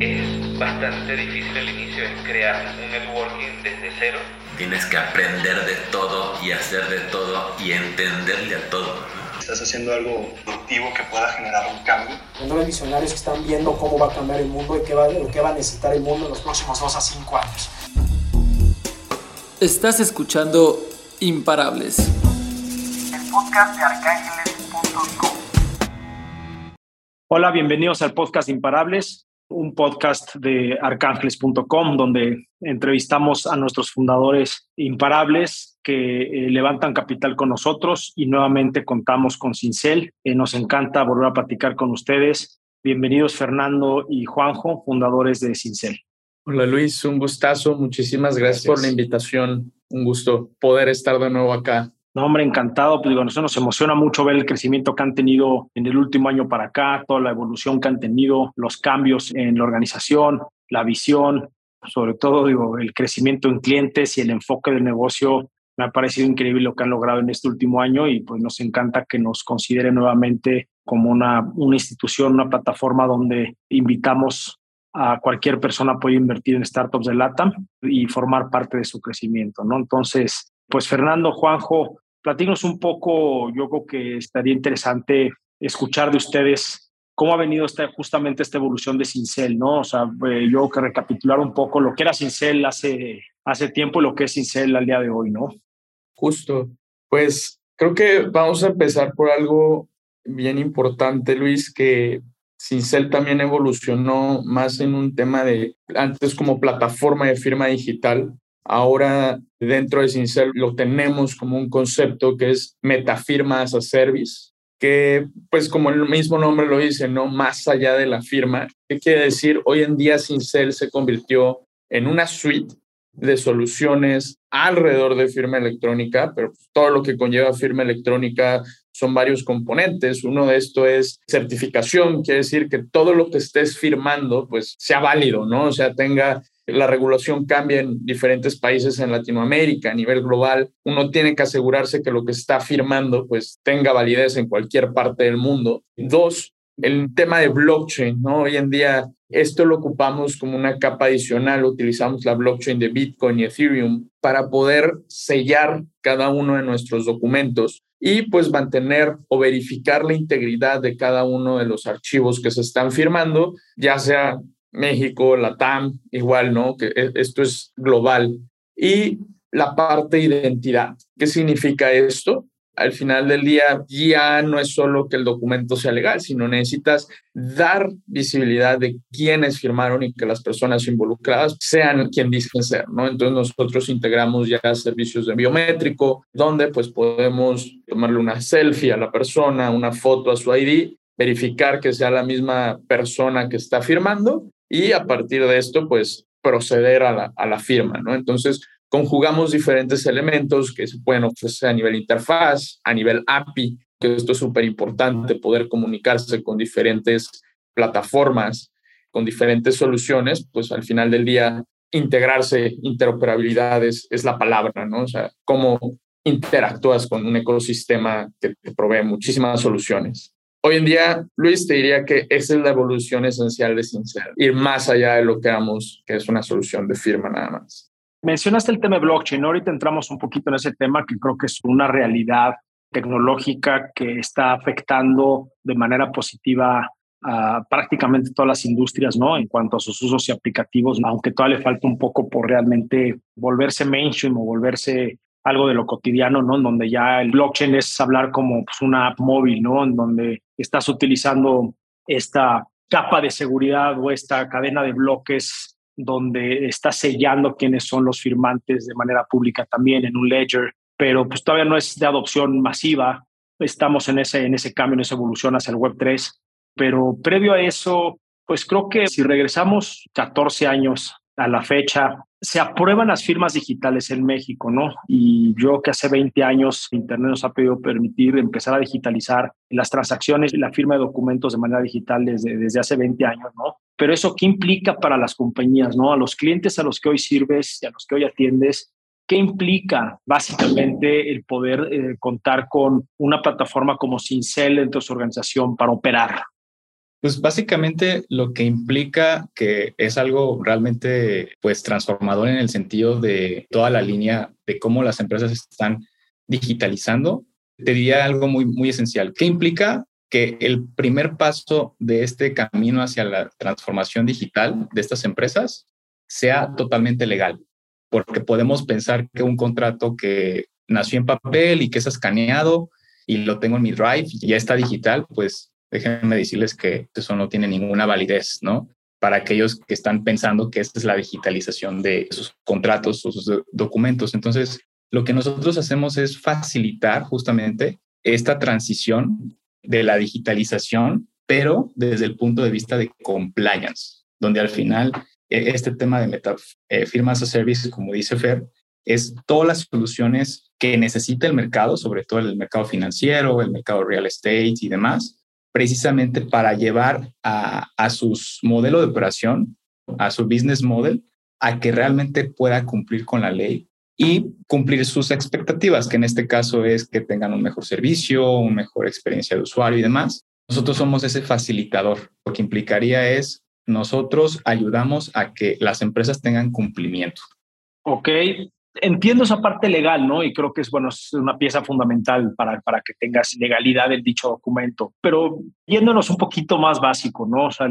Es bastante difícil el inicio, es crear un networking desde cero. Tienes que aprender de todo y hacer de todo y entenderle a todo, ¿no? Estás haciendo algo productivo que pueda generar un cambio. Los visionarios están viendo cómo va a cambiar el mundo y qué va a necesitar el mundo en los próximos 2 a 5 años. Estás escuchando Imparables, el podcast de Arcángeles.com. Hola, bienvenidos al podcast Imparables, un podcast de Arcángeles.com, donde entrevistamos a nuestros fundadores imparables que levantan capital con nosotros, y nuevamente contamos con Sincel. Nos encanta volver a platicar con ustedes. Bienvenidos Fernando y Juanjo, fundadores de Sincel. Hola Luis, un gustazo. Muchísimas gracias por la invitación. Un gusto poder estar de nuevo acá. No, hombre, encantado. Pues digo, nos emociona mucho ver el crecimiento que han tenido en el último año para acá, toda la evolución que han tenido, los cambios en la organización, la visión, sobre todo, digo, el crecimiento en clientes y el enfoque del negocio. Me ha parecido increíble lo que han logrado en este último año y pues nos encanta que nos consideren nuevamente como una institución, una plataforma donde invitamos a cualquier persona puede invertir en startups de LATAM y formar parte de su crecimiento, ¿no? Entonces, pues Fernando, Juanjo, platíquenos un poco. Yo creo que estaría interesante escuchar de ustedes cómo ha venido justamente esta evolución de Sincel, ¿no? O sea, yo creo que recapitular un poco lo que era Sincel hace tiempo y lo que es Sincel al día de hoy, ¿no? Justo. Pues creo que vamos a empezar por algo bien importante, Luis, que Sincel también evolucionó más en un tema de, antes como plataforma de firma digital. Ahora dentro de Sincel lo tenemos como un concepto que es Metafirmas as a Service, que pues como el mismo nombre lo dice, ¿no? Más allá de la firma. ¿Qué quiere decir? Hoy en día Sincel se convirtió en una suite de soluciones alrededor de firma electrónica, pero todo lo que conlleva firma electrónica son varios componentes. Uno de estos es certificación, quiere decir que todo lo que estés firmando pues sea válido, ¿no? O sea, tenga... La regulación cambia en diferentes países en Latinoamérica, a nivel global. Uno tiene que asegurarse que lo que está firmando pues tenga validez en cualquier parte del mundo. 2, el tema de blockchain, ¿no? Hoy en día esto lo ocupamos como una capa adicional. Utilizamos la blockchain de Bitcoin y Ethereum para poder sellar cada uno de nuestros documentos y pues mantener o verificar la integridad de cada uno de los archivos que se están firmando, ya sea México, LATAM, igual, ¿no? Que esto es global. Y la parte de identidad. ¿Qué significa esto? Al final del día ya no es solo que el documento sea legal, sino necesitas dar visibilidad de quiénes firmaron y que las personas involucradas sean quien dicen ser, ¿no? Entonces nosotros integramos ya servicios de biométrico, donde pues podemos tomarle una selfie a la persona, una foto a su ID, verificar que sea la misma persona que está firmando y a partir de esto, pues, proceder a la firma, ¿no? Entonces, conjugamos diferentes elementos que se pueden ofrecer a nivel interfaz, a nivel API, que esto es súper importante, poder comunicarse con diferentes plataformas, con diferentes soluciones, pues, al final del día, integrarse, interoperabilidad es la palabra, ¿no? O sea, cómo interactúas con un ecosistema que te provee muchísimas soluciones. Hoy en día, Luis, te diría que esa es la evolución esencial de Sincel, ir más allá de lo que damos, que es una solución de firma nada más. Mencionaste el tema de blockchain, ¿no? Ahorita entramos un poquito en ese tema que creo que es una realidad tecnológica que está afectando de manera positiva a prácticamente todas las industrias, ¿no? En cuanto a sus usos y aplicativos, aunque todavía le falta un poco por realmente volverse mainstream o volverse algo de lo cotidiano, ¿no? En donde ya el blockchain es hablar como pues, una app móvil, ¿no? En donde estás utilizando esta capa de seguridad o esta cadena de bloques donde estás sellando quiénes son los firmantes de manera pública también en un ledger, pero pues todavía no es de adopción masiva. Estamos en ese cambio, en esa evolución hacia el Web3. Pero previo a eso, pues creo que si regresamos 14 años a la fecha, se aprueban las firmas digitales en México, ¿no? Y yo que hace 20 años Internet nos ha podido permitir empezar a digitalizar las transacciones y la firma de documentos de manera digital desde hace 20 años, ¿no? Pero eso, ¿qué implica para las compañías, no? A los clientes a los que hoy sirves y a los que hoy atiendes, ¿qué implica básicamente el poder contar con una plataforma como Sincel dentro de su organización para operar? Pues básicamente lo que implica que es algo realmente pues transformador en el sentido de toda la línea de cómo las empresas están digitalizando, te diría algo muy, muy esencial. ¿Qué implica? Que el primer paso de este camino hacia la transformación digital de estas empresas sea totalmente legal, porque podemos pensar que un contrato que nació en papel y que es escaneado y lo tengo en mi drive y ya está digital, pues déjenme decirles que eso no tiene ninguna validez, ¿no? Para aquellos que están pensando que esta es la digitalización de sus contratos o sus documentos. Entonces, lo que nosotros hacemos es facilitar justamente esta transición de la digitalización, pero desde el punto de vista de compliance, donde al final este tema de Metafirmas as a Service, como dice Fer, es todas las soluciones que necesita el mercado, sobre todo el mercado financiero, el mercado real estate y demás, precisamente para llevar a su modelo de operación, a su business model, a que realmente pueda cumplir con la ley y cumplir sus expectativas, que en este caso es que tengan un mejor servicio, una mejor experiencia de usuario y demás. Nosotros somos ese facilitador. Lo que implicaría es nosotros ayudamos a que las empresas tengan cumplimiento. Ok, entiendo esa parte legal, ¿no? Y creo que es, bueno, es una pieza fundamental para que tengas legalidad en dicho documento. Pero yéndonos un poquito más básico, ¿no? O sea,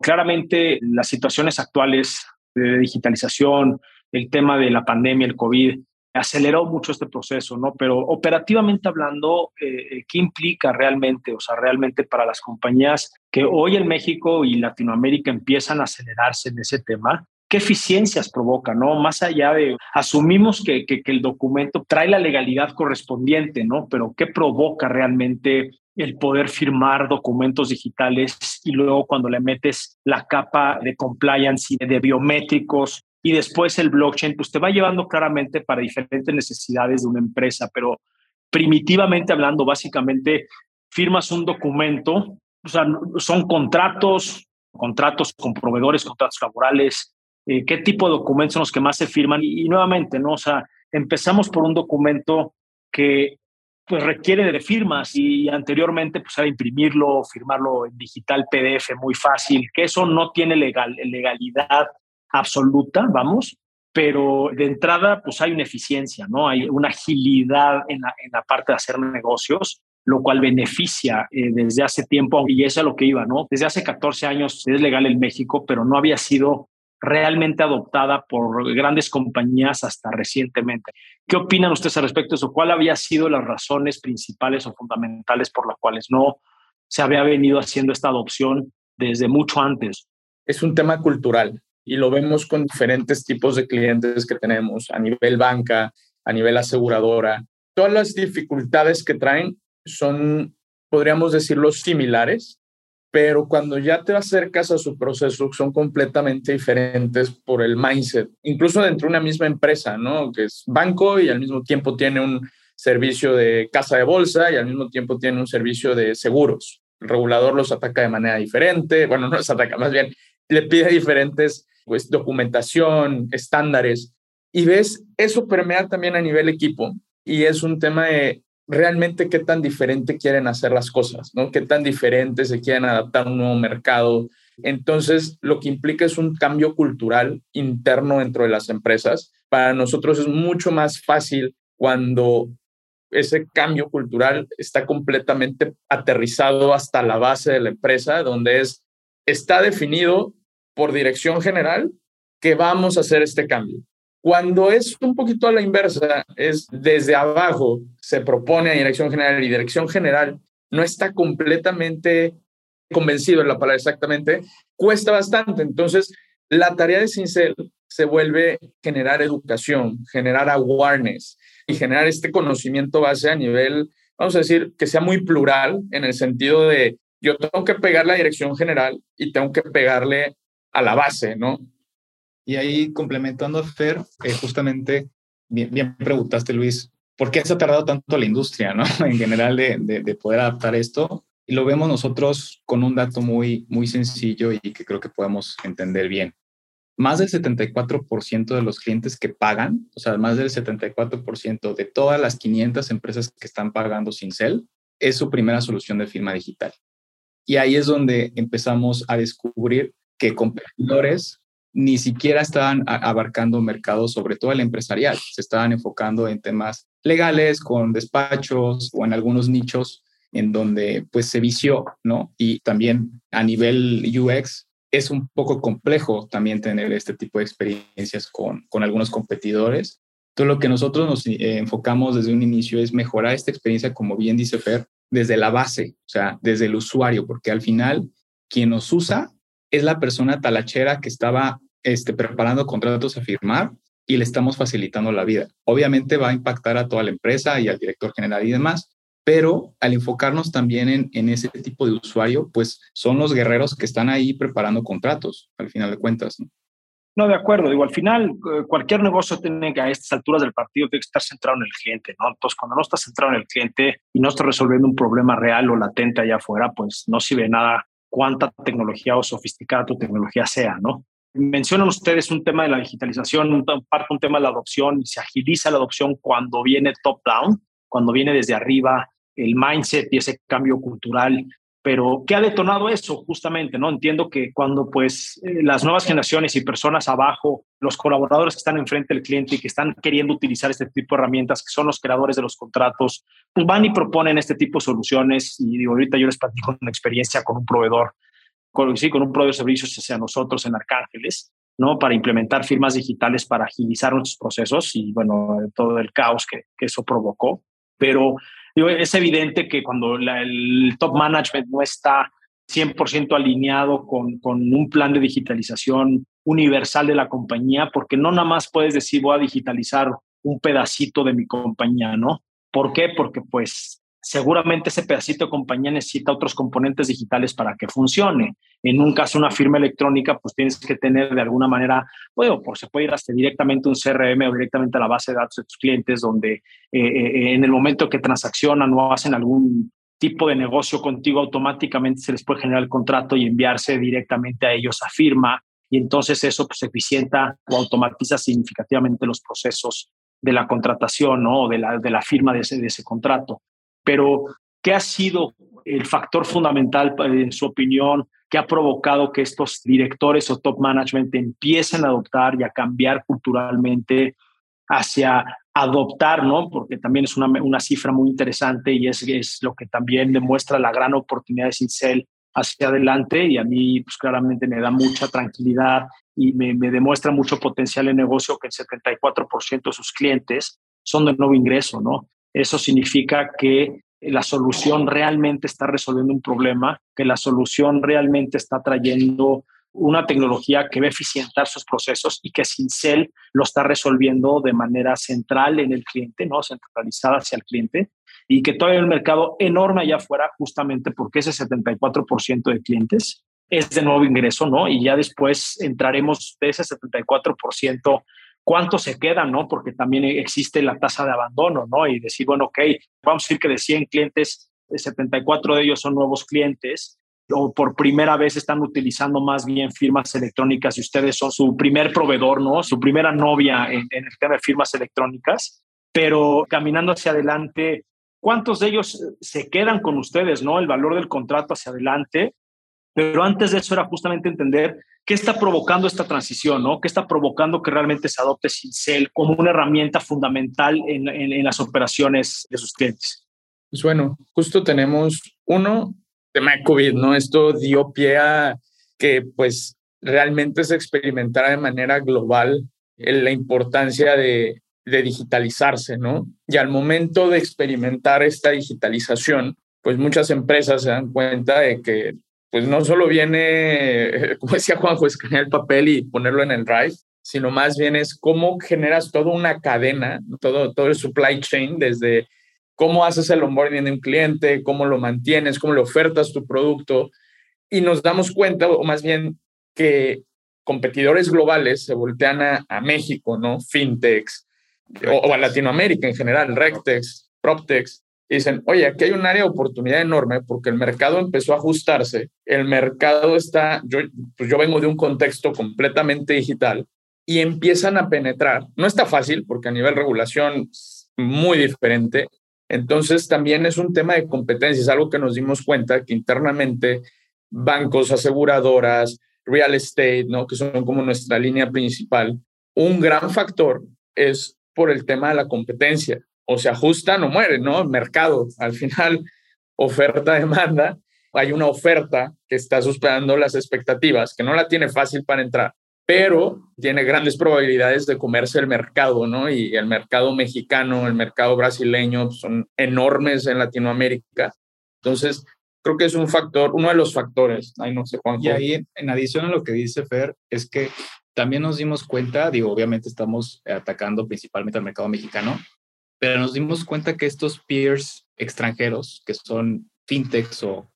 claramente las situaciones actuales de digitalización, el tema de la pandemia, el COVID, aceleró mucho este proceso, ¿no? Pero operativamente hablando, ¿qué implica realmente? O sea, realmente para las compañías que hoy en México y Latinoamérica empiezan a acelerarse en ese tema, ¿qué eficiencias provoca, no? Más allá de, asumimos que el documento trae la legalidad correspondiente, ¿no? Pero ¿qué provoca realmente el poder firmar documentos digitales y luego cuando le metes la capa de compliance y de biométricos? Y después el blockchain, pues te va llevando claramente para diferentes necesidades de una empresa, pero primitivamente hablando, básicamente firmas un documento, o sea, son contratos con proveedores, contratos laborales, qué tipo de documentos son los que más se firman. Y nuevamente, ¿no? O sea, empezamos por un documento que pues requiere de firmas y anteriormente pues era imprimirlo, firmarlo en digital PDF muy fácil, que eso no tiene legalidad absoluta, vamos, pero de entrada pues hay una eficiencia, ¿no? Hay una agilidad en la parte de hacer negocios, lo cual beneficia desde hace tiempo, y eso es lo que iba, ¿no? Desde hace 14 años es legal en México, pero no había sido realmente adoptada por grandes compañías hasta recientemente. ¿Qué opinan ustedes al respecto de eso? ¿Cuál había sido las razones principales o fundamentales por las cuales no se había venido haciendo esta adopción desde mucho antes? Es un tema cultural. Y lo vemos con diferentes tipos de clientes que tenemos a nivel banca, a nivel aseguradora. Todas las dificultades que traen son, podríamos decirlo, similares, pero cuando ya te acercas a su proceso son completamente diferentes por el mindset. Incluso dentro de una misma empresa, ¿no? Que es banco y al mismo tiempo tiene un servicio de casa de bolsa y al mismo tiempo tiene un servicio de seguros. El regulador los ataca de manera diferente. Bueno, no los ataca, más bien le pide diferentes pues documentación, estándares, y ves, eso permea también a nivel equipo y es un tema de realmente qué tan diferente quieren hacer las cosas, ¿no? Qué tan diferente se quieren adaptar a un nuevo mercado. Entonces, lo que implica es un cambio cultural interno dentro de las empresas. Para nosotros es mucho más fácil cuando ese cambio cultural está completamente aterrizado hasta la base de la empresa, donde está definido por dirección general que vamos a hacer este cambio. Cuando es un poquito a la inversa, es desde abajo se propone a dirección general y dirección general no está completamente convencido en la palabra exactamente, cuesta bastante. Entonces, la tarea de Sincel se vuelve generar educación, generar awareness y generar este conocimiento base a nivel, vamos a decir, que sea muy plural en el sentido de yo tengo que pegar la dirección general y tengo que pegarle a la base, ¿no? Y ahí, complementando a Fer, justamente, bien preguntaste, Luis, ¿por qué se ha tardado tanto la industria, ¿no? En general de poder adaptar esto. Y lo vemos nosotros con un dato muy, muy sencillo y que creo que podemos entender bien. Más del 74% de los clientes que pagan, o sea, más del 74% de todas las 500 empresas que están pagando Sincel, es su primera solución de firma digital. Y ahí es donde empezamos a descubrir que competidores ni siquiera estaban abarcando mercados, sobre todo el empresarial. Se estaban enfocando en temas legales, con despachos o en algunos nichos en donde pues se vició, ¿no? Y también a nivel UX es un poco complejo también tener este tipo de experiencias con algunos competidores. Entonces, lo que nosotros nos enfocamos desde un inicio es mejorar esta experiencia, como bien dice Fer, desde la base, o sea, desde el usuario, porque al final quien nos usa es la persona talachera que estaba preparando contratos a firmar y le estamos facilitando la vida. Obviamente va a impactar a toda la empresa y al director general y demás, pero al enfocarnos también en ese tipo de usuario, pues son los guerreros que están ahí preparando contratos, al final de cuentas, ¿no? No, de acuerdo. Digo, al final, cualquier negocio tiene que, a estas alturas del partido, tiene que estar centrado en el cliente, ¿no? Entonces, cuando no estás centrado en el cliente y no estás resolviendo un problema real o latente allá afuera, pues no sirve nada cuánta tecnología o sofisticada tu tecnología sea, ¿no? Mencionan ustedes un tema de la digitalización, un tema de la adopción, y se agiliza la adopción cuando viene top-down, cuando viene desde arriba el mindset y ese cambio cultural. Pero ¿qué ha detonado eso justamente? ¿No? Entiendo que cuando pues las nuevas generaciones y personas abajo, los colaboradores que están enfrente del cliente y que están queriendo utilizar este tipo de herramientas, que son los creadores de los contratos, pues van y proponen este tipo de soluciones. Y digo, ahorita yo les platico una experiencia con un proveedor, con un proveedor de servicios hacia nosotros en Arcángeles, ¿no? Para implementar firmas digitales, para agilizar nuestros procesos y bueno, todo el caos que eso provocó. Pero es evidente que cuando el top management no está 100% alineado con un plan de digitalización universal de la compañía, porque no nada más puedes decir voy a digitalizar un pedacito de mi compañía, ¿no? ¿Por qué? Porque pues seguramente ese pedacito de compañía necesita otros componentes digitales para que funcione. En un caso, una firma electrónica, pues tienes que tener de alguna manera, bueno, pues se puede ir hasta directamente a un CRM o directamente a la base de datos de tus clientes, donde en el momento que transaccionan o hacen algún tipo de negocio contigo, automáticamente se les puede generar el contrato y enviarse directamente a ellos a firma. Y entonces eso pues eficienta o automatiza significativamente los procesos de la contratación, ¿no? O de la firma de ese contrato. Pero, ¿qué ha sido el factor fundamental, en su opinión, que ha provocado que estos directores o top management empiecen a adoptar y a cambiar culturalmente hacia adoptar, ¿no? Porque también es una cifra muy interesante y es lo que también demuestra la gran oportunidad de Sincel hacia adelante, y a mí pues claramente me da mucha tranquilidad y me demuestra mucho potencial en negocio, que el 74% de sus clientes son de nuevo ingreso, ¿no? Eso significa que la solución realmente está resolviendo un problema, que la solución realmente está trayendo una tecnología que va a eficientar sus procesos y que Sincel lo está resolviendo de manera central en el cliente, ¿no? Centralizada hacia el cliente, y que todavía hay un mercado enorme allá afuera, justamente porque ese 74% de clientes es de nuevo ingreso, ¿no? Y ya después entraremos de ese 74%. ¿Cuánto se queda, no? Porque también existe la tasa de abandono, ¿no? Y decir, bueno, ok, vamos a decir que de 100 clientes, 74 de ellos son nuevos clientes, o por primera vez están utilizando más bien firmas electrónicas y ustedes son su primer proveedor, ¿no? Su primera novia en el tema de firmas electrónicas. Pero caminando hacia adelante, ¿cuántos de ellos se quedan con ustedes, no? El valor del contrato hacia adelante. Pero antes de eso era justamente entender qué está provocando esta transición, ¿no? ¿Qué está provocando que realmente se adopte Sincel como una herramienta fundamental en las operaciones de sus clientes? Pues bueno, justo tenemos uno, tema de COVID, ¿no? Esto dio pie a que pues realmente se experimentara de manera global en la importancia de digitalizarse, ¿no? Y al momento de experimentar esta digitalización, pues muchas empresas se dan cuenta de que pues no solo viene, como decía Juanjo, escanear el papel y ponerlo en el drive, sino más bien es cómo generas toda una cadena, todo el supply chain, desde cómo haces el onboarding de un cliente, cómo lo mantienes, cómo le ofertas tu producto. Y nos damos cuenta, o más bien que competidores globales se voltean a México, ¿no? FinTechs, o a Latinoamérica en general, RegTechs, PropTechs. Y dicen, oye, aquí hay un área de oportunidad enorme porque el mercado empezó a ajustarse. El mercado está, yo vengo de un contexto completamente digital y empiezan a penetrar. No está fácil porque a nivel regulación es muy diferente, Entonces también es un tema de competencias, algo que nos dimos cuenta que internamente bancos, aseguradoras, real estate, ¿no?, que son como nuestra línea principal, un gran factor es por el tema de la competencia. O se ajustan o mueren, ¿no? El mercado, al final, oferta-demanda. Hay una oferta que está superando las expectativas, que no la tiene fácil para entrar, pero tiene grandes probabilidades de comerse el mercado, ¿no? Y el mercado mexicano, el mercado brasileño son enormes en Latinoamérica. Entonces, creo que es un factor, uno de los factores. Ay, no sé, Juanjo. Y ahí, en adición a lo que dice Fer, es que también nos dimos cuenta, digo, obviamente estamos atacando principalmente al mercado mexicano, pero nos dimos cuenta que estos peers extranjeros, que son fintechs o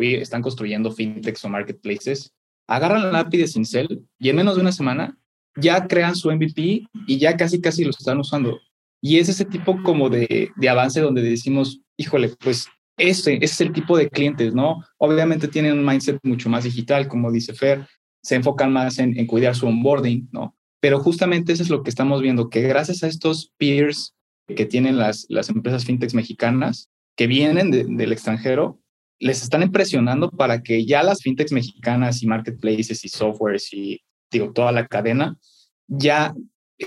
están construyendo fintechs o marketplaces, agarran la API de Sincel y en menos de una semana ya crean su MVP y ya casi lo están usando. Y es ese tipo como de avance donde decimos, híjole, pues ese es el tipo de clientes, ¿no? Obviamente tienen un mindset mucho más digital, como dice Fer, se enfocan más en cuidar su onboarding, ¿no? Pero justamente eso es lo que estamos viendo, que gracias a estos peers que tienen las empresas fintechs mexicanas que vienen del extranjero, les están impresionando para que ya las fintechs mexicanas y marketplaces y softwares y toda la cadena ya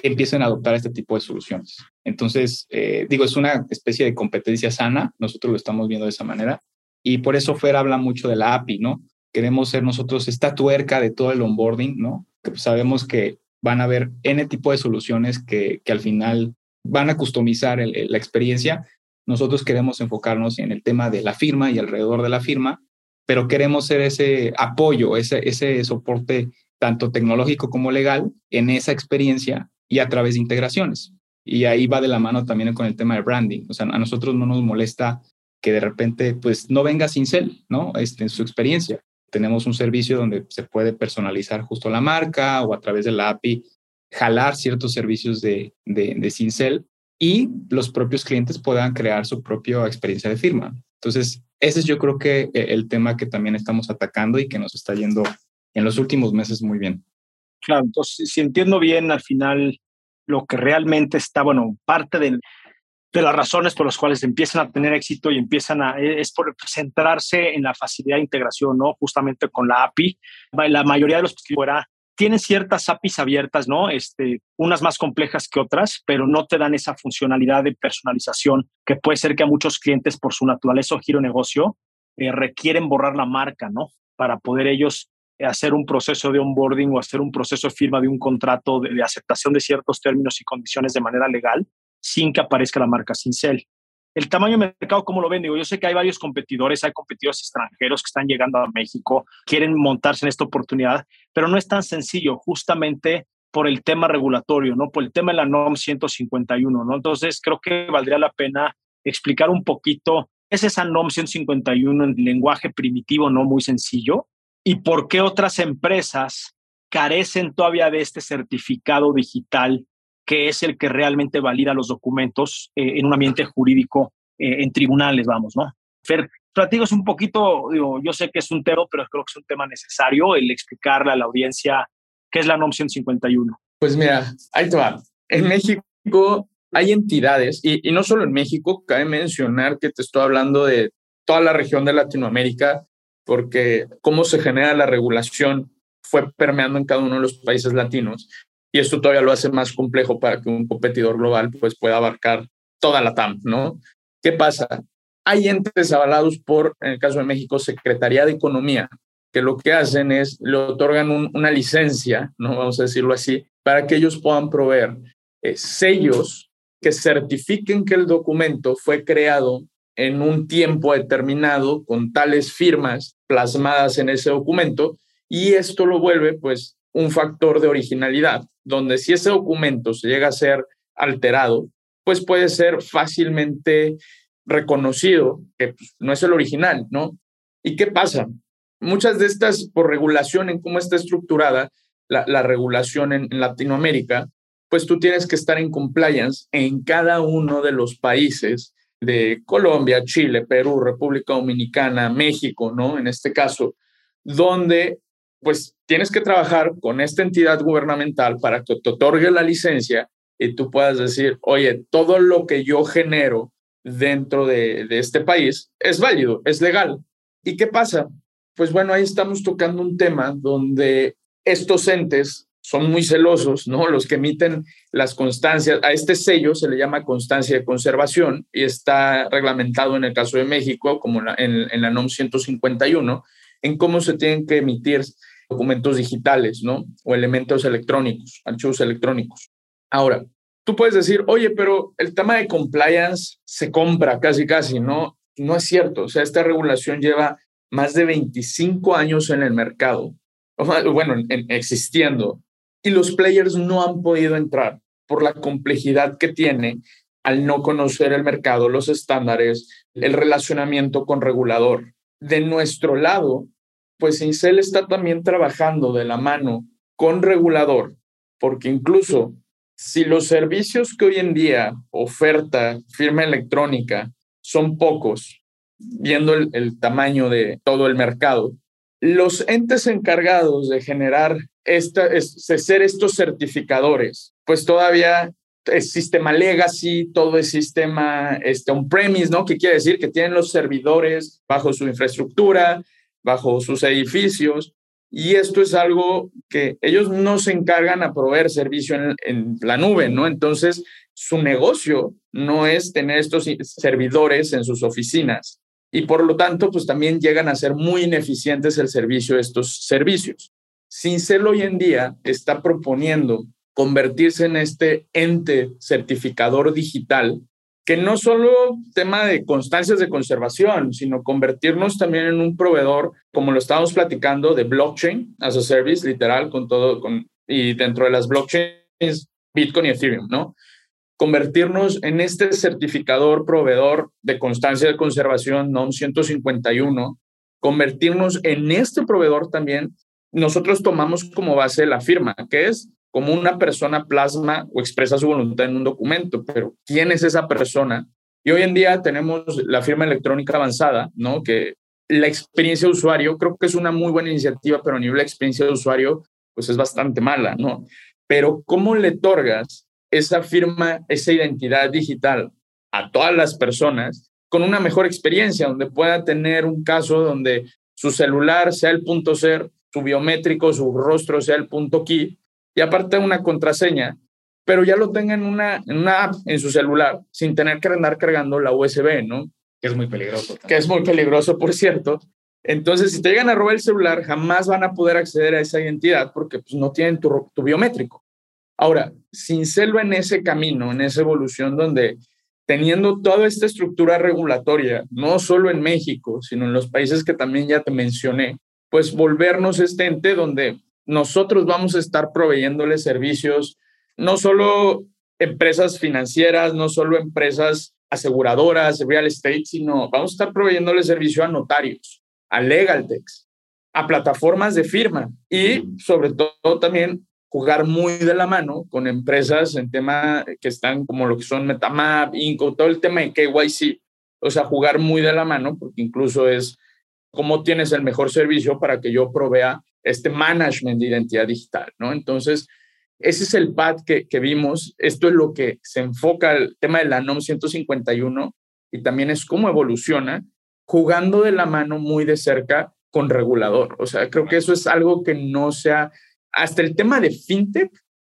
empiecen a adoptar este tipo de soluciones. Entonces, es una especie de competencia sana. Nosotros lo estamos viendo de esa manera. Y por eso Fer habla mucho de la API, ¿no? Queremos ser nosotros esta tuerca de todo el onboarding, ¿no? Que pues sabemos que van a haber N tipo de soluciones que al final van a customizar la experiencia. Nosotros queremos enfocarnos en el tema de la firma y alrededor de la firma, pero queremos ser ese apoyo, ese soporte tanto tecnológico como legal en esa experiencia y a través de integraciones. Y ahí va de la mano también con el tema de branding. O sea, a nosotros no nos molesta que de repente pues no venga Sincel, ¿no? En su experiencia. Tenemos un servicio donde se puede personalizar justo la marca o a través de la API jalar ciertos servicios de Sincel y los propios clientes puedan crear su propia experiencia de firma. Entonces, ese es yo creo que el tema que también estamos atacando y que nos está yendo en los últimos meses muy bien. Claro, entonces, si entiendo bien, al final, lo que realmente está, parte de las razones por las cuales empiezan a tener éxito y es por centrarse en la facilidad de integración, ¿no? Justamente con la API. La mayoría de los que fuera tienen ciertas APIs abiertas, ¿no? Unas más complejas que otras, pero no te dan esa funcionalidad de personalización que puede ser que a muchos clientes, por su naturaleza o giro negocio, requieren borrar la marca, ¿no? Para poder ellos hacer un proceso de onboarding o hacer un proceso de firma de un contrato de aceptación de ciertos términos y condiciones de manera legal sin que aparezca la marca Sincel. El tamaño del mercado, ¿cómo lo ven? Yo sé que hay varios competidores, hay competidores extranjeros que están llegando a México, quieren montarse en esta oportunidad, pero no es tan sencillo justamente por el tema regulatorio, ¿no? Por el tema de la NOM 151, ¿no? Entonces, creo que valdría la pena explicar un poquito, ¿es esa NOM 151 en lenguaje primitivo, no muy sencillo? ¿Y por qué otras empresas carecen todavía de este certificado digital que es el que realmente valida los documentos en un ambiente jurídico, en tribunales, ¿no? Fer, platícanos un poquito, yo sé que es un tema, pero creo que es un tema necesario el explicarle a la audiencia qué es la NOM 151. Pues mira, ahí te va. En México hay entidades, y no solo en México, cabe mencionar que te estoy hablando de toda la región de Latinoamérica, porque cómo se genera la regulación fue permeando en cada uno de los países latinos. Y esto todavía lo hace más complejo para que un competidor global pues, pueda abarcar toda la TAM, ¿no? ¿Qué pasa? Hay entes avalados por, en el caso de México, Secretaría de Economía, que lo que hacen es le otorgan una licencia, ¿no? Vamos a decirlo así, para que ellos puedan proveer sellos que certifiquen que el documento fue creado en un tiempo determinado con tales firmas plasmadas en ese documento y esto lo vuelve, pues, un factor de originalidad, donde si ese documento se llega a ser alterado, pues puede ser fácilmente reconocido que pues, no es el original, ¿no? ¿Y qué pasa? Muchas de estas, por regulación en cómo está estructurada la regulación en Latinoamérica, pues tú tienes que estar en compliance en cada uno de los países de Colombia, Chile, Perú, República Dominicana, México, ¿no? En este caso, donde pues tienes que trabajar con esta entidad gubernamental para que te otorgue la licencia y tú puedas decir, oye, todo lo que yo genero dentro de este país, es válido, es legal. ¿Y qué pasa? Pues bueno, ahí estamos tocando un tema donde estos entes son muy celosos, ¿no? Los que emiten las constancias, a este sello se le llama constancia de conservación y está reglamentado en el caso de México, como en la NOM 151, en cómo se tienen que emitir documentos digitales, ¿no? O elementos electrónicos, archivos electrónicos. Ahora, tú puedes decir, oye, pero el tema de compliance se compra casi, casi, ¿no? No es cierto. O sea, esta regulación lleva más de 25 años en el mercado, bueno, existiendo. Y los players no han podido entrar por la complejidad que tiene al no conocer el mercado, los estándares, el relacionamiento con regulador. De nuestro lado, pues Sincel está también trabajando de la mano con regulador, porque incluso si los servicios que hoy en día oferta firma electrónica son pocos, viendo el tamaño de todo el mercado, los entes encargados de generar ser estos certificadores, pues todavía es sistema legacy, todo es sistema on-premise, ¿no? Que quiere decir que tienen los servidores bajo su infraestructura, bajo sus edificios, y esto es algo que ellos no se encargan a proveer servicio en la nube, ¿no? Entonces, su negocio no es tener estos servidores en sus oficinas y por lo tanto, pues también llegan a ser muy ineficientes el servicio de estos servicios. Sincel hoy en día está proponiendo convertirse en este ente certificador digital, que no solo tema de constancias de conservación, sino convertirnos también en un proveedor, como lo estábamos platicando, de blockchain as a service, literal, con todo, y dentro de las blockchains, Bitcoin y Ethereum, ¿no? Convertirnos en este certificador proveedor de constancia de conservación NOM 151, convertirnos en este proveedor también. Nosotros tomamos como base la firma, que es como una persona plasma o expresa su voluntad en un documento, pero ¿quién es esa persona? Y hoy en día tenemos la firma electrónica avanzada, ¿no? Que la experiencia de usuario, creo que es una muy buena iniciativa, pero a nivel de experiencia de usuario, pues es bastante mala, ¿no? Pero ¿cómo le otorgas esa firma, esa identidad digital a todas las personas con una mejor experiencia, donde pueda tener un caso donde su celular sea el punto ser, su biométrico, su rostro sea el punto key y aparte una contraseña, pero ya lo tenga en una app en su celular sin tener que andar cargando la USB, ¿no? Que es muy peligroso también. Que es muy peligroso, por cierto. Entonces, si te llegan a robar el celular, jamás van a poder acceder a esa identidad porque pues, no tienen tu biométrico. Ahora, Sincel en ese camino, en esa evolución donde teniendo toda esta estructura regulatoria, no solo en México, sino en los países que también ya te mencioné, pues volvernos este ente donde nosotros vamos a estar proveyéndole servicios, no solo empresas financieras, no solo empresas aseguradoras, real estate, sino vamos a estar proveyéndole servicio a notarios, a legal techs, a plataformas de firma y sobre todo también jugar muy de la mano con empresas en tema que están como lo que son Metamap, Inco, todo el tema de KYC. O sea, jugar muy de la mano porque incluso es cómo tienes el mejor servicio para que yo provea este management de identidad digital, ¿no? Entonces, ese es el path que vimos. Esto es lo que se enfoca el tema de la NOM 151 y también es cómo evoluciona jugando de la mano muy de cerca con regulador. O sea, creo que eso es algo que no sea. Hasta el tema de FinTech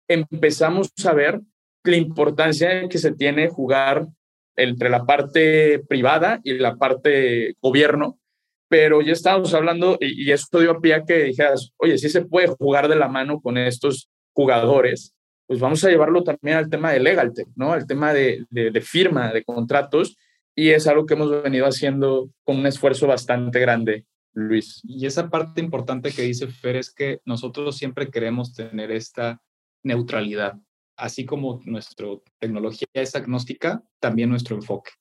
empezamos a ver la importancia que se tiene jugar entre la parte privada y la parte gobierno, pero ya estábamos hablando y esto dio pie a que dijeras, oye, sí se puede jugar de la mano con estos jugadores, pues vamos a llevarlo también al tema de legal tech, ¿no? Al tema de firma, de contratos, y es algo que hemos venido haciendo con un esfuerzo bastante grande. Luis. Y esa parte importante que dice Fer es que nosotros siempre queremos tener esta neutralidad. Así como nuestra tecnología es agnóstica, también nuestro enfoque.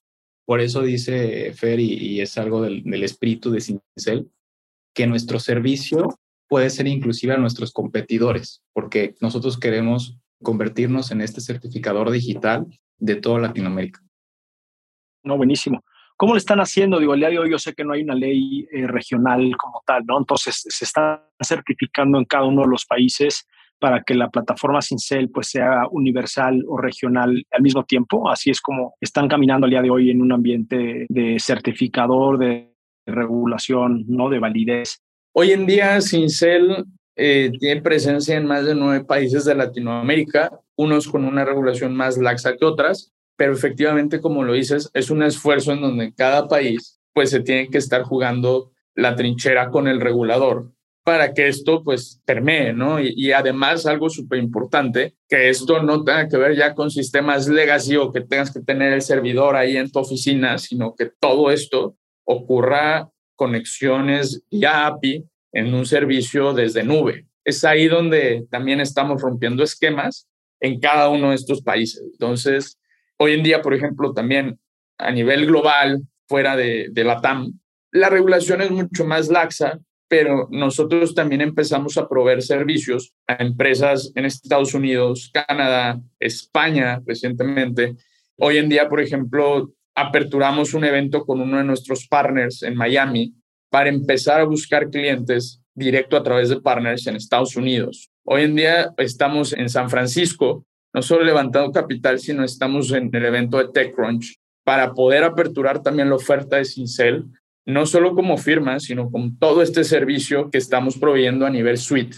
Por eso dice Fer, y es algo del espíritu de Sincel, que nuestro servicio puede ser inclusive a nuestros competidores, porque nosotros queremos convertirnos en este certificador digital de toda Latinoamérica. No, buenísimo. ¿Cómo le están haciendo? Digo, el día de hoy yo sé que no hay una ley regional como tal, ¿no? Entonces, se están certificando en cada uno de los países para que la plataforma Sincel pues sea universal o regional al mismo tiempo. Así es como están caminando al día de hoy en un ambiente de certificador, de regulación, ¿no? De validez. Hoy en día Sincel tiene presencia en más de 9 países de Latinoamérica, unos con una regulación más laxa que otras, pero efectivamente, como lo dices, es un esfuerzo en donde cada país pues se tiene que estar jugando la trinchera con el regulador para que esto pues permee, ¿no? Y además algo súper importante, que esto no tenga que ver ya con sistemas legacy o que tengas que tener el servidor ahí en tu oficina, sino que todo esto ocurra conexiones y API en un servicio desde nube. Es ahí donde también estamos rompiendo esquemas en cada uno de estos países. Entonces, hoy en día, por ejemplo, también a nivel global, fuera de la TAM, la regulación es mucho más laxa, pero nosotros también empezamos a proveer servicios a empresas en Estados Unidos, Canadá, España recientemente. Hoy en día, por ejemplo, aperturamos un evento con uno de nuestros partners en Miami para empezar a buscar clientes directo a través de partners en Estados Unidos. Hoy en día estamos en San Francisco, no solo levantando capital, sino estamos en el evento de TechCrunch para poder aperturar también la oferta de Sincel, no solo como firma, sino con todo este servicio que estamos proveyendo a nivel suite.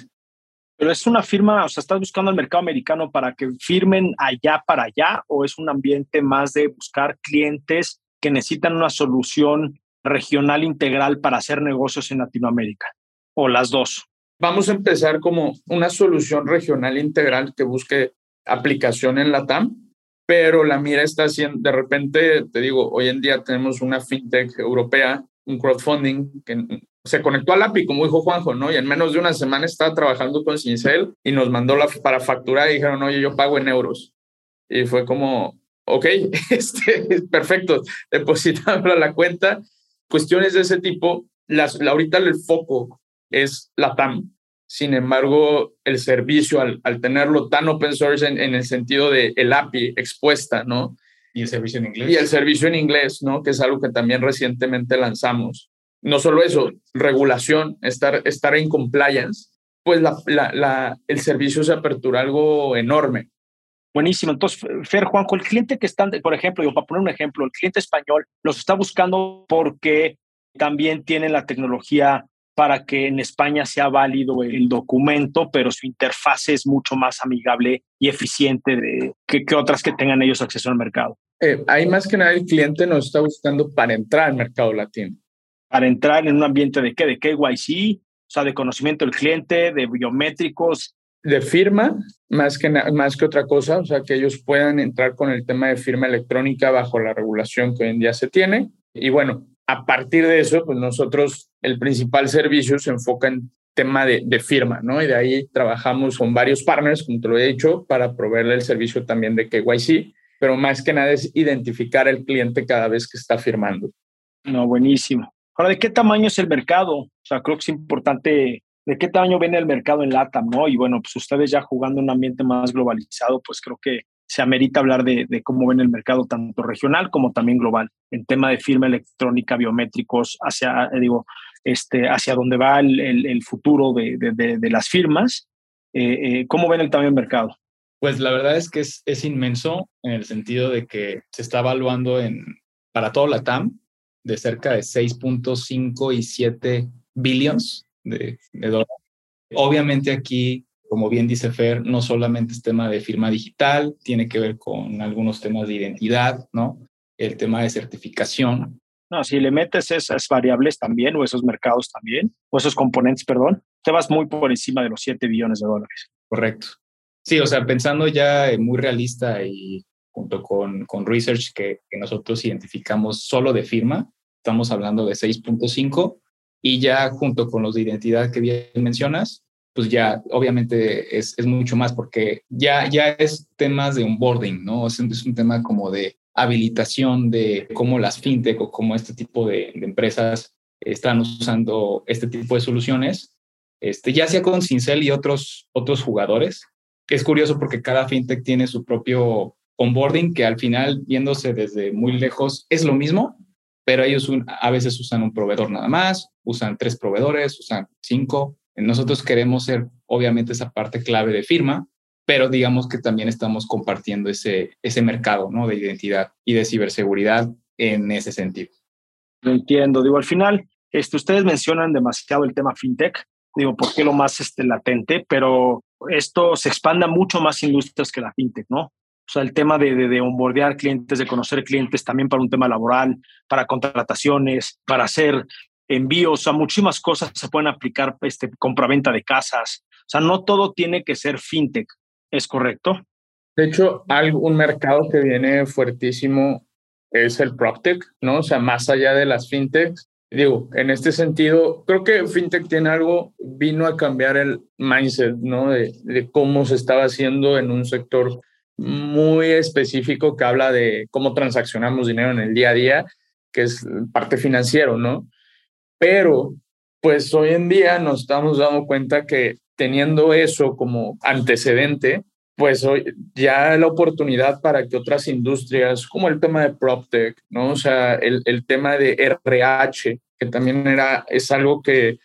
¿Pero es una firma, o sea, estás buscando el mercado americano para que firmen allá para allá, o es un ambiente más de buscar clientes que necesitan una solución regional integral para hacer negocios en Latinoamérica, o las dos? Vamos a empezar como una solución regional integral que busque aplicación en la TAM, pero la mira está haciendo, de repente, te digo, hoy en día tenemos una FinTech europea, un crowdfunding que se conectó al API, como dijo Juanjo, ¿no? Y en menos de una semana estaba trabajando con Sincel y nos mandó para facturar y dijeron, oye, yo pago en euros. Y fue como, ok, perfecto, depositando a la cuenta. Cuestiones de ese tipo, ahorita el foco es la TAM. Sin embargo, el servicio, al tenerlo tan open source en el sentido de el API expuesta, ¿no? Y el servicio en inglés. Y el servicio en inglés, ¿no? Que es algo que también recientemente lanzamos. No solo eso, regulación, estar en compliance, pues el servicio se apertura algo enorme. Buenísimo. Entonces, Fer, Juanjo, el cliente que están, por ejemplo, para poner un ejemplo, el cliente español los está buscando porque también tienen la tecnología para que en España sea válido el documento, pero su interfase es mucho más amigable y eficiente que otras que tengan ellos acceso al mercado. Ahí más que nada el cliente nos está buscando para entrar al mercado latino. Para entrar en un ambiente ¿de qué? De KYC, o sea, de conocimiento del cliente, de biométricos. De firma, más que otra cosa, o sea, que ellos puedan entrar con el tema de firma electrónica bajo la regulación que hoy en día se tiene. Y bueno, a partir de eso, pues nosotros, el principal servicio se enfoca en tema de firma, ¿no? Y de ahí trabajamos con varios partners, como te lo he dicho, para proveerle el servicio también de KYC, pero más que nada es identificar al cliente cada vez que está firmando. No, buenísimo. Ahora, ¿de qué tamaño es el mercado? O sea, creo que es importante, ¿de qué tamaño viene el mercado en LATAM, no? Y bueno, pues ustedes ya jugando en un ambiente más globalizado, pues creo que se amerita hablar de cómo ven el mercado tanto regional como también global en tema de firma electrónica, biométricos, hacia dónde va el futuro de las firmas. ¿Cómo ven el tamaño del mercado? Pues la verdad es que es inmenso, en el sentido de que se está evaluando para todo la TAM de cerca de 6.5 y 7 billones de dólares. Obviamente aquí, como bien dice Fer, no solamente es tema de firma digital, tiene que ver con algunos temas de identidad, ¿no? El tema de certificación. No, si le metes esas variables también, o esos mercados también, o esos componentes, perdón, te vas muy por encima de los 7 billones de dólares. Correcto. Sí, o sea, pensando ya muy realista y junto con research que nosotros identificamos solo de firma, estamos hablando de 6.5, y ya junto con los de identidad que bien mencionas, pues ya obviamente es mucho más, porque ya es temas de onboarding, ¿no? Es un tema como de habilitación de cómo las fintech o cómo este tipo de empresas están usando este tipo de soluciones, ya sea con Sincel y otros jugadores. Es curioso porque cada fintech tiene su propio onboarding, que al final, viéndose desde muy lejos, es lo mismo, pero ellos a veces usan un proveedor nada más, usan 3 proveedores, usan 5, Nosotros queremos ser, obviamente, esa parte clave de firma, pero digamos que también estamos compartiendo ese mercado, ¿no?, de identidad y de ciberseguridad en ese sentido. Lo entiendo. Digo, al final, ustedes mencionan demasiado el tema fintech, digo, porque lo más latente, pero esto se expanda mucho más industrias que la fintech, ¿no? O sea, el tema de onboardear clientes, de conocer clientes también para un tema laboral, para contrataciones, para hacer envíos, a muchísimas cosas se pueden aplicar, compraventa de casas. O sea, no todo tiene que ser fintech, ¿es correcto? De hecho, un mercado que viene fuertísimo es el PropTech, ¿no? O sea, más allá de las fintechs. Digo, en este sentido, creo que FinTech tiene algo, vino a cambiar el mindset, ¿no?, de cómo se estaba haciendo en un sector muy específico que habla de cómo transaccionamos dinero en el día a día, que es parte financiero, ¿no? Pero, pues hoy en día nos estamos dando cuenta que teniendo eso como antecedente, pues hoy ya la oportunidad para que otras industrias, como el tema de PropTech, ¿no? O sea, el tema de RH, que también es algo que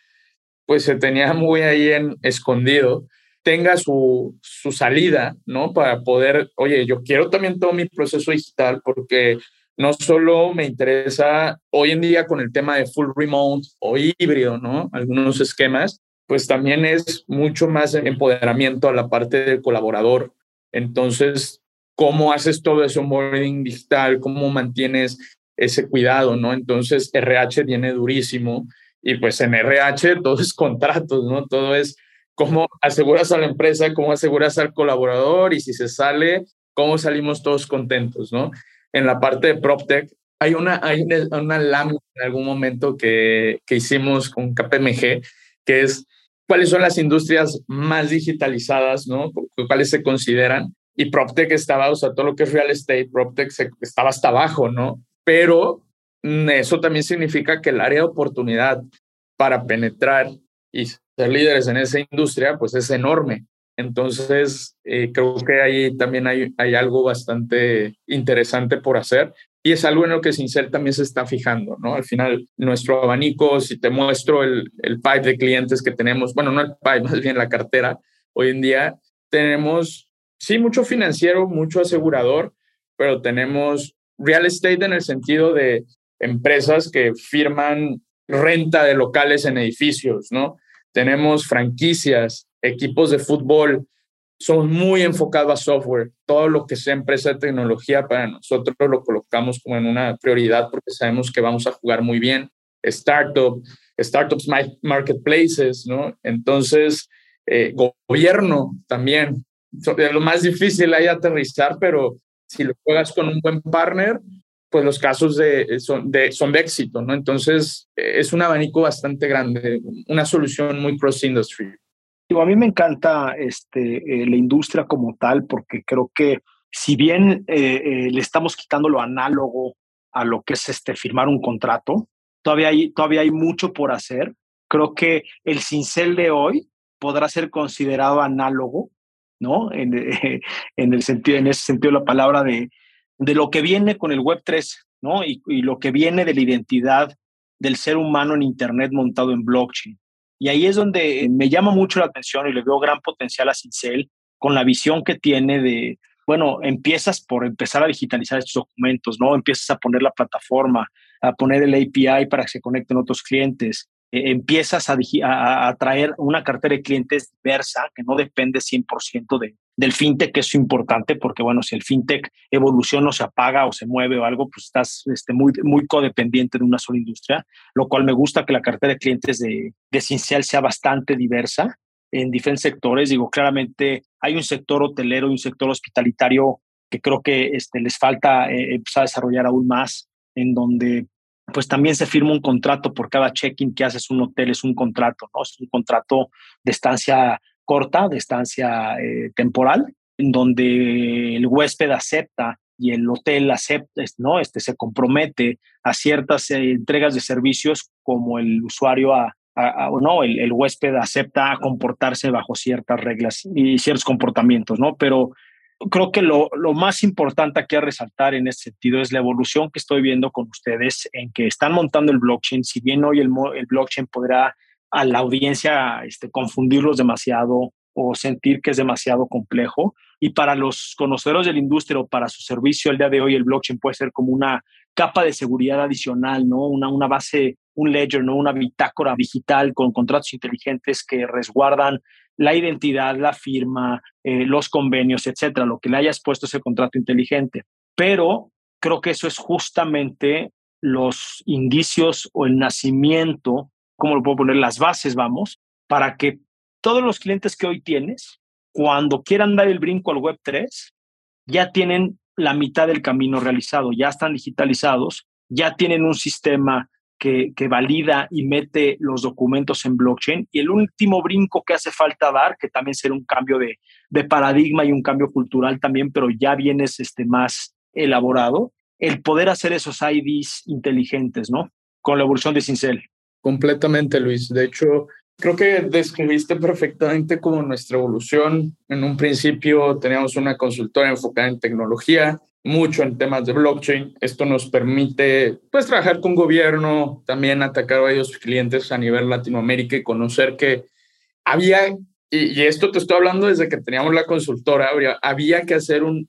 pues se tenía muy ahí escondido, tenga su salida, ¿no? Para poder, oye, yo quiero también todo mi proceso digital, porque no solo me interesa hoy en día con el tema de full remote o híbrido, ¿no?, algunos esquemas, pues también es mucho más empoderamiento a la parte del colaborador. Entonces, ¿cómo haces todo ese onboarding digital? ¿Cómo mantienes ese cuidado, no? Entonces, RH viene durísimo y pues en RH todo es contratos, ¿no? Todo es cómo aseguras a la empresa, cómo aseguras al colaborador y si se sale, cómo salimos todos contentos, ¿no? En la parte de PropTech hay una lámina en algún momento que hicimos con KPMG, que es cuáles son las industrias más digitalizadas, ¿no?, cuáles se consideran. Y PropTech estaba, o sea, todo lo que es real estate, PropTech estaba hasta abajo, ¿no? Pero eso también significa que el área de oportunidad para penetrar y ser líderes en esa industria, pues es enorme. Entonces, creo que ahí también hay algo bastante interesante por hacer. Y es algo en lo que Sincel también se está fijando, ¿no? Al final, nuestro abanico, si te muestro el pipe de clientes que tenemos, bueno, no el pipe, más bien la cartera, hoy en día tenemos, sí, mucho financiero, mucho asegurador, pero tenemos real estate en el sentido de empresas que firman renta de locales en edificios, ¿no? Tenemos franquicias, equipos de fútbol, son muy enfocados a software. Todo lo que sea empresa de tecnología para nosotros lo colocamos como en una prioridad porque sabemos que vamos a jugar muy bien. Startups, marketplaces, ¿no? Entonces, gobierno también. Lo más difícil hay aterrizar, pero si lo juegas con un buen partner, pues los casos son de éxito, ¿no? Entonces, es un abanico bastante grande, una solución muy cross-industry. A mí me encanta la industria como tal, porque creo que si bien le estamos quitando lo análogo a lo que es firmar un contrato, todavía hay mucho por hacer. Creo que el Sincel de hoy podrá ser considerado análogo, ¿no? En ese sentido la palabra de lo que viene con el Web3, ¿no? Y lo que viene de la identidad del ser humano en Internet montado en blockchain. Y ahí es donde me llama mucho la atención y le veo gran potencial a Sincel con la visión que tiene de, bueno, empiezas por empezar a digitalizar estos documentos, ¿no? Empiezas a poner la plataforma, a poner el API para que se conecten otros clientes. Empiezas a traer una cartera de clientes diversa que no depende 100% del fintech, que es importante porque, bueno, si el fintech evoluciona o se apaga o se mueve o algo, pues estás muy, muy codependiente de una sola industria, lo cual me gusta que la cartera de clientes de Sincel sea bastante diversa en diferentes sectores. Digo, claramente hay un sector hotelero y un sector hospitalitario que creo que les falta empezar a desarrollar aún más, en donde pues también se firma un contrato por cada check-in que haces un hotel, es un contrato, ¿no? Es un contrato de estancia corta, de estancia temporal, en donde el huésped acepta y el hotel acepta, ¿no? Se compromete a ciertas entregas de servicios, como el usuario no, el huésped acepta comportarse bajo ciertas reglas y ciertos comportamientos, ¿no? Pero creo que lo más importante aquí a resaltar en este sentido es la evolución que estoy viendo con ustedes, en que están montando el blockchain. Si bien hoy el blockchain podrá a la audiencia confundirlos demasiado o sentir que es demasiado complejo. Y para los conocedores de la industria o para su servicio, el día de hoy el blockchain puede ser como una capa de seguridad adicional, ¿no? Una base, un ledger, ¿no? Una bitácora digital con contratos inteligentes que resguardan la identidad, la firma, los convenios, etcétera, lo que le hayas puesto ese contrato inteligente. Pero creo que eso es justamente los indicios o el nacimiento, ¿cómo lo puedo poner? Las bases, vamos, para que todos los clientes que hoy tienes, cuando quieran dar el brinco al Web3, ya tienen la mitad del camino realizado, ya están digitalizados, ya tienen un sistema que valida y mete los documentos en blockchain. Y el último brinco que hace falta dar, que también será un cambio de paradigma y un cambio cultural también, pero ya vienes más elaborado, el poder hacer esos IDs inteligentes, ¿no? Con la evolución de Sincel. Completamente, Luis. De hecho, creo que describiste perfectamente como nuestra evolución. En un principio teníamos una consultora enfocada en tecnología, mucho en temas de blockchain. Esto nos permite, pues, trabajar con gobierno, también atacar a varios clientes a nivel Latinoamérica y conocer que había, y esto te estoy hablando desde que teníamos la consultora, había que hacer un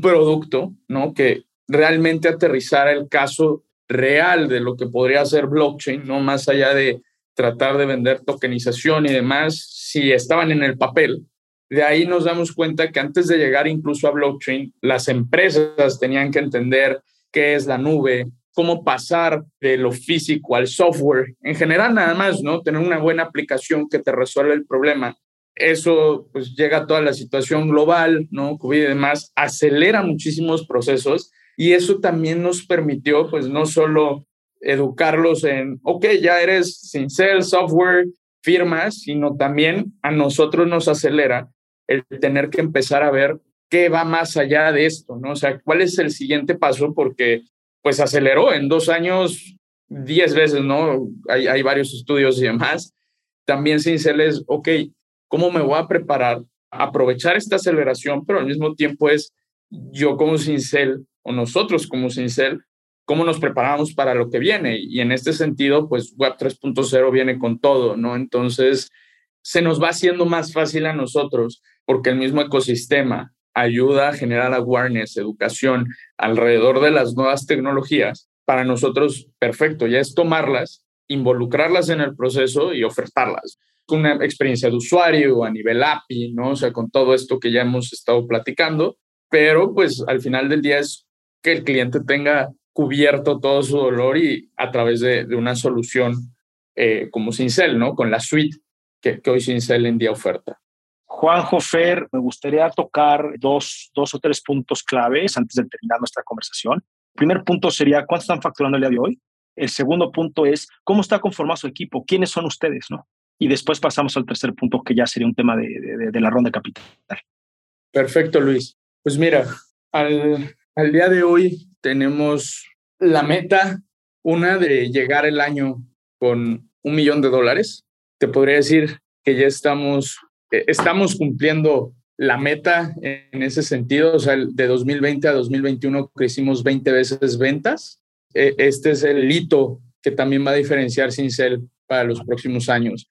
producto, ¿no? Que realmente aterrizara el caso real de lo que podría ser blockchain, no más allá de tratar de vender tokenización y demás, si estaban en el papel. De ahí nos damos cuenta que antes de llegar incluso a blockchain, las empresas tenían que entender qué es la nube, cómo pasar de lo físico al software. En general, nada más, ¿no? Tener una buena aplicación que te resuelva el problema. Eso, pues, llega a toda la situación global, ¿no? COVID y demás, acelera muchísimos procesos y eso también nos permitió, pues, no solo educarlos en, ok, ya eres Sincel, software, firmas, sino también a nosotros nos acelera el tener que empezar a ver qué va más allá de esto, ¿no? O sea, ¿cuál es el siguiente paso? Porque, pues, aceleró en 2 años 10 veces, ¿no? Hay varios estudios y demás. También Sincel es, ok, ¿cómo me voy a preparar? Aprovechar esta aceleración, pero al mismo tiempo es yo como Sincel o nosotros como Sincel, ¿cómo nos preparamos para lo que viene? Y en este sentido, pues Web 3.0 viene con todo, ¿no? Entonces, se nos va haciendo más fácil a nosotros porque el mismo ecosistema ayuda a generar awareness, educación alrededor de las nuevas tecnologías. Para nosotros, perfecto, ya es tomarlas, involucrarlas en el proceso y ofertarlas. Una experiencia de usuario a nivel API, ¿no? O sea, con todo esto que ya hemos estado platicando, pero pues al final del día es que el cliente tenga cubierto todo su dolor y a través de una solución como Sincel, ¿no? Con la suite que hoy Sincel en día oferta. Juanjo, Fer, me gustaría tocar dos o tres puntos claves antes de terminar nuestra conversación. El primer punto sería, ¿cuánto están facturando el día de hoy? El segundo punto es, ¿cómo está conformado su equipo? ¿Quiénes son ustedes, no? Y después pasamos al tercer punto, que ya sería un tema de la ronda de capital. Perfecto, Luis. Pues mira, al día de hoy tenemos la meta, una de llegar el año con $1 millón. Te podría decir que ya estamos cumpliendo la meta en ese sentido. O sea, de 2020 a 2021 crecimos 20 veces ventas. Este es el hito que también va a diferenciar Sincel para los próximos años.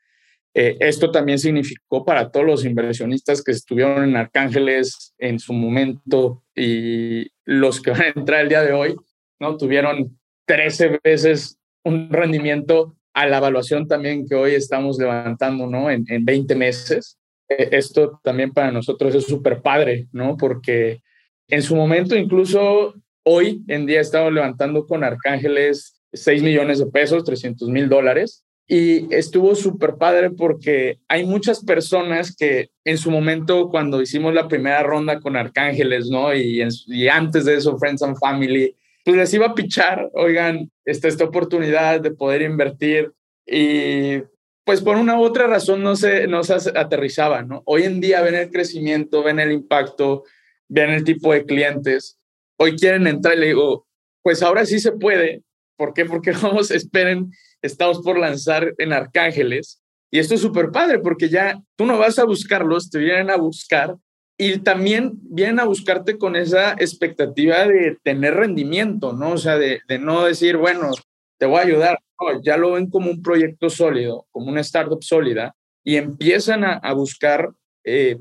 Esto también significó para todos los inversionistas que estuvieron en Arcángeles en su momento y los que van a entrar el día de hoy, ¿no? Tuvieron 13 veces un rendimiento a la evaluación también que hoy estamos levantando, ¿no? En 20 meses. Esto también para nosotros es súper padre, ¿no? Porque en su momento, incluso hoy en día, estamos levantando con Arcángeles $6 millones, $300,000. Y estuvo súper padre porque hay muchas personas que en su momento, cuando hicimos la primera ronda con Arcángeles, ¿no? Y antes de eso, Friends and Family, pues les iba a pichar, oigan, está esta oportunidad de poder invertir. Y pues por una u otra razón no se aterrizaba, ¿no? Hoy en día ven el crecimiento, ven el impacto, ven el tipo de clientes. Hoy quieren entrar y le digo, pues ahora sí se puede. ¿Por qué? Porque vamos, esperen, estamos por lanzar en Arcángeles. Y esto es súper padre porque ya tú no vas a buscarlos, te vienen a buscar y también vienen a buscarte con esa expectativa de tener rendimiento, ¿no? O sea, de no decir, bueno, te voy a ayudar, No, ya lo ven como un proyecto sólido, como una startup sólida, y empiezan a buscar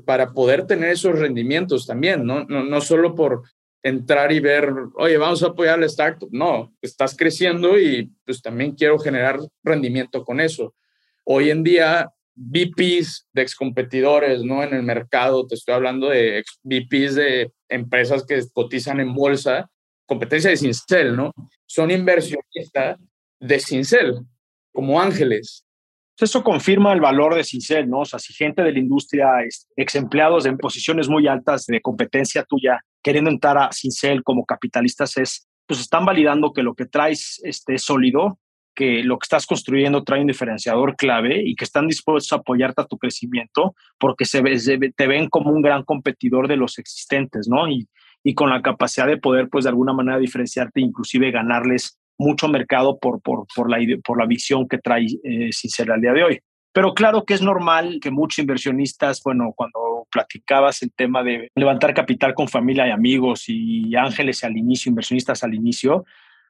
para poder tener esos rendimientos también, ¿no? No solo por entrar y ver, oye, vamos a apoyar la startup. No, estás creciendo y pues también quiero generar rendimiento con eso. Hoy en día, VPs de excompetidores, ¿no? En el mercado, te estoy hablando de VPs de empresas que cotizan en bolsa, competencia de Sincel, ¿no? Son inversionistas de Sincel, como ángeles. Eso confirma el valor de Sincel, ¿no? O sea, si gente de la industria, ex empleados en posiciones muy altas de competencia tuya, queriendo entrar a Sincel como capitalistas, pues están validando que lo que traes es sólido, que lo que estás construyendo trae un diferenciador clave y que están dispuestos a apoyarte a tu crecimiento porque te ven como un gran competidor de los existentes, ¿no? Y con la capacidad de poder, pues, de alguna manera diferenciarte, inclusive ganarles mucho mercado por la visión que trae Sincel al día de hoy. Pero claro que es normal que muchos inversionistas, bueno, cuando platicabas el tema de levantar capital con familia y amigos y ángeles al inicio, inversionistas al inicio,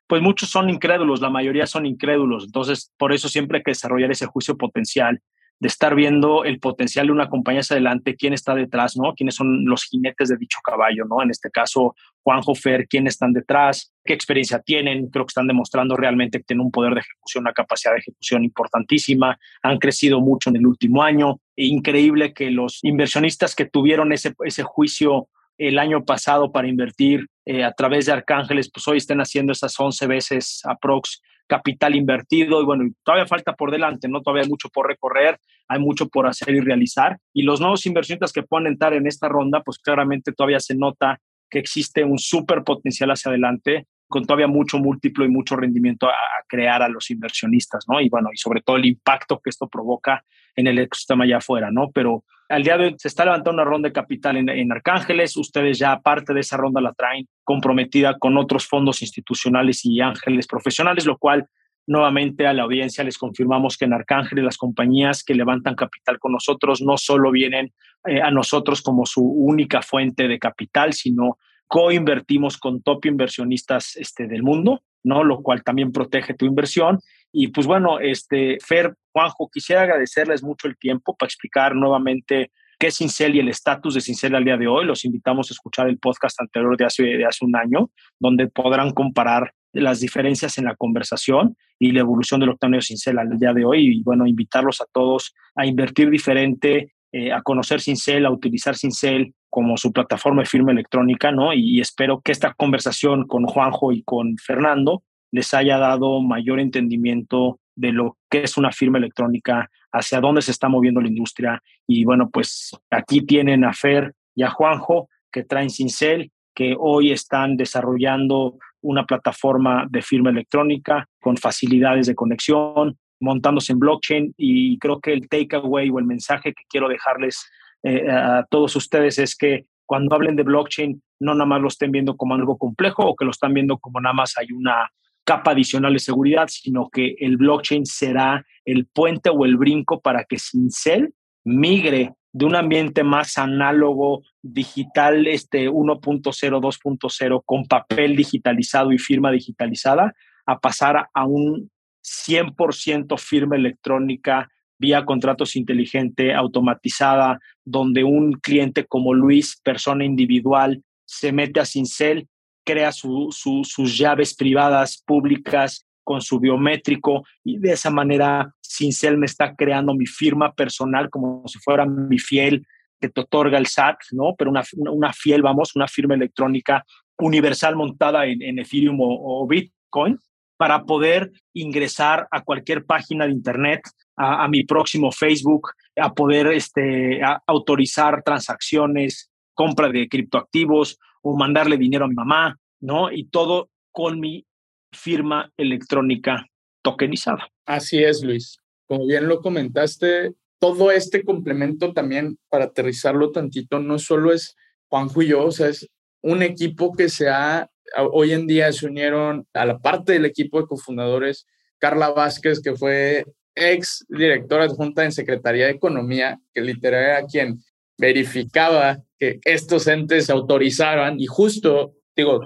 pues muchos son incrédulos, la mayoría son incrédulos. Entonces, por eso siempre hay que desarrollar ese juicio potencial de estar viendo el potencial de una compañía hacia adelante, quién está detrás, ¿no? Quiénes son los jinetes de dicho caballo, ¿no? En este caso, Juanjo, Fer, quiénes están detrás, qué experiencia tienen. Creo que están demostrando realmente que tienen un poder de ejecución, una capacidad de ejecución importantísima. Han crecido mucho en el último año. Increíble que los inversionistas que tuvieron ese juicio el año pasado para invertir a través de Arcángeles, pues hoy estén haciendo esas 11 veces aprox capital invertido. Y bueno, todavía falta por delante, ¿no? Todavía hay mucho por recorrer, hay mucho por hacer y realizar. Y los nuevos inversionistas que puedan entrar en esta ronda, pues claramente todavía se nota que existe un súper potencial hacia adelante, con todavía mucho múltiplo y mucho rendimiento a crear a los inversionistas, ¿no? Y bueno, y sobre todo el impacto que esto provoca en el ecosistema allá afuera, ¿no? Pero al día de hoy se está levantando una ronda de capital en Arcángeles. Ustedes ya parte de esa ronda la traen comprometida con otros fondos institucionales y ángeles profesionales, lo cual nuevamente a la audiencia les confirmamos que en Arcángeles las compañías que levantan capital con nosotros no solo vienen a nosotros como su única fuente de capital, sino coinvertimos con top inversionistas del mundo, ¿no? Lo cual también protege tu inversión. Y pues bueno, Fer, Juanjo, quisiera agradecerles mucho el tiempo para explicar nuevamente qué es Sincel y el estatus de Sincel al día de hoy. Los invitamos a escuchar el podcast anterior de hace un año, donde podrán comparar las diferencias en la conversación y la evolución del octavio Sincel al día de hoy. Y bueno, invitarlos a todos a invertir diferente, a conocer Sincel, a utilizar Sincel como su plataforma de firma electrónica, ¿no? Y espero que esta conversación con Juanjo y con Fernando les haya dado mayor entendimiento de lo que es una firma electrónica, hacia dónde se está moviendo la industria. Y bueno, pues aquí tienen a Fer y a Juanjo, que traen Sincel, que hoy están desarrollando una plataforma de firma electrónica con facilidades de conexión, montándose en blockchain. Y creo que el takeaway o el mensaje que quiero dejarles a todos ustedes es que cuando hablen de blockchain, no nada más lo estén viendo como algo complejo o que lo están viendo como nada más hay una capa adicional de seguridad, sino que el blockchain será el puente o el brinco para que Sincel migre de un ambiente más análogo, digital, 1.0, 2.0, con papel digitalizado y firma digitalizada, a pasar a un 100% firma electrónica vía contratos inteligente, automatizada, donde un cliente como Luis, persona individual, se mete a Sincel, crea sus llaves privadas, públicas, con su biométrico, y de esa manera Sincel me está creando mi firma personal como si fuera mi fiel que te otorga el SAT, ¿no? Pero una fiel, una firma electrónica universal montada en Ethereum o Bitcoin, para poder ingresar a cualquier página de internet, a mi próximo Facebook, a poder autorizar transacciones, compra de criptoactivos o mandarle dinero a mi mamá, ¿no? Y todo con mi firma electrónica tokenizada. Así es, Luis. Como bien lo comentaste, todo este complemento también, para aterrizarlo tantito, no solo es Juanjo y yo, o sea, es un equipo que hoy en día se unieron a la parte del equipo de cofundadores. Carla Vázquez, que fue ex directora adjunta en Secretaría de Economía, que literal era quien verificaba que estos entes se autorizaran, y justo,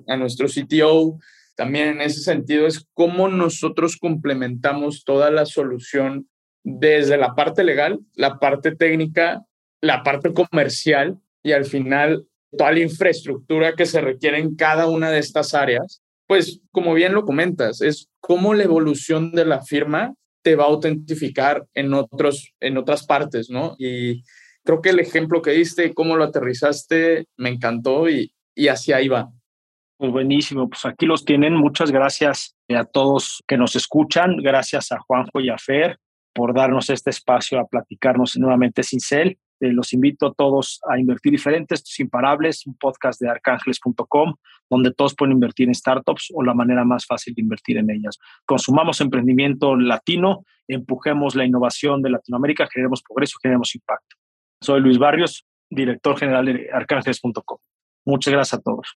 a nuestro CTO, también en ese sentido es cómo nosotros complementamos toda la solución desde la parte legal, la parte técnica, la parte comercial y al final toda la infraestructura que se requiere en cada una de estas áreas. Pues como bien lo comentas, es cómo la evolución de la firma te va a autentificar en otras partes, ¿no? Y creo que el ejemplo que diste, cómo lo aterrizaste, me encantó y hacia ahí va. Pues buenísimo, pues aquí los tienen. Muchas gracias a todos que nos escuchan. Gracias a Juanjo y a Fer por darnos este espacio a platicarnos nuevamente Sincel. Los invito a todos a invertir diferente. Esto es Imparables, un podcast de Arcángeles.com, donde todos pueden invertir en startups o la manera más fácil de invertir en ellas. Consumamos emprendimiento latino, empujemos la innovación de Latinoamérica, generemos progreso, generemos impacto. Soy Luis Barrios, director general de Arcángeles.com. Muchas gracias a todos.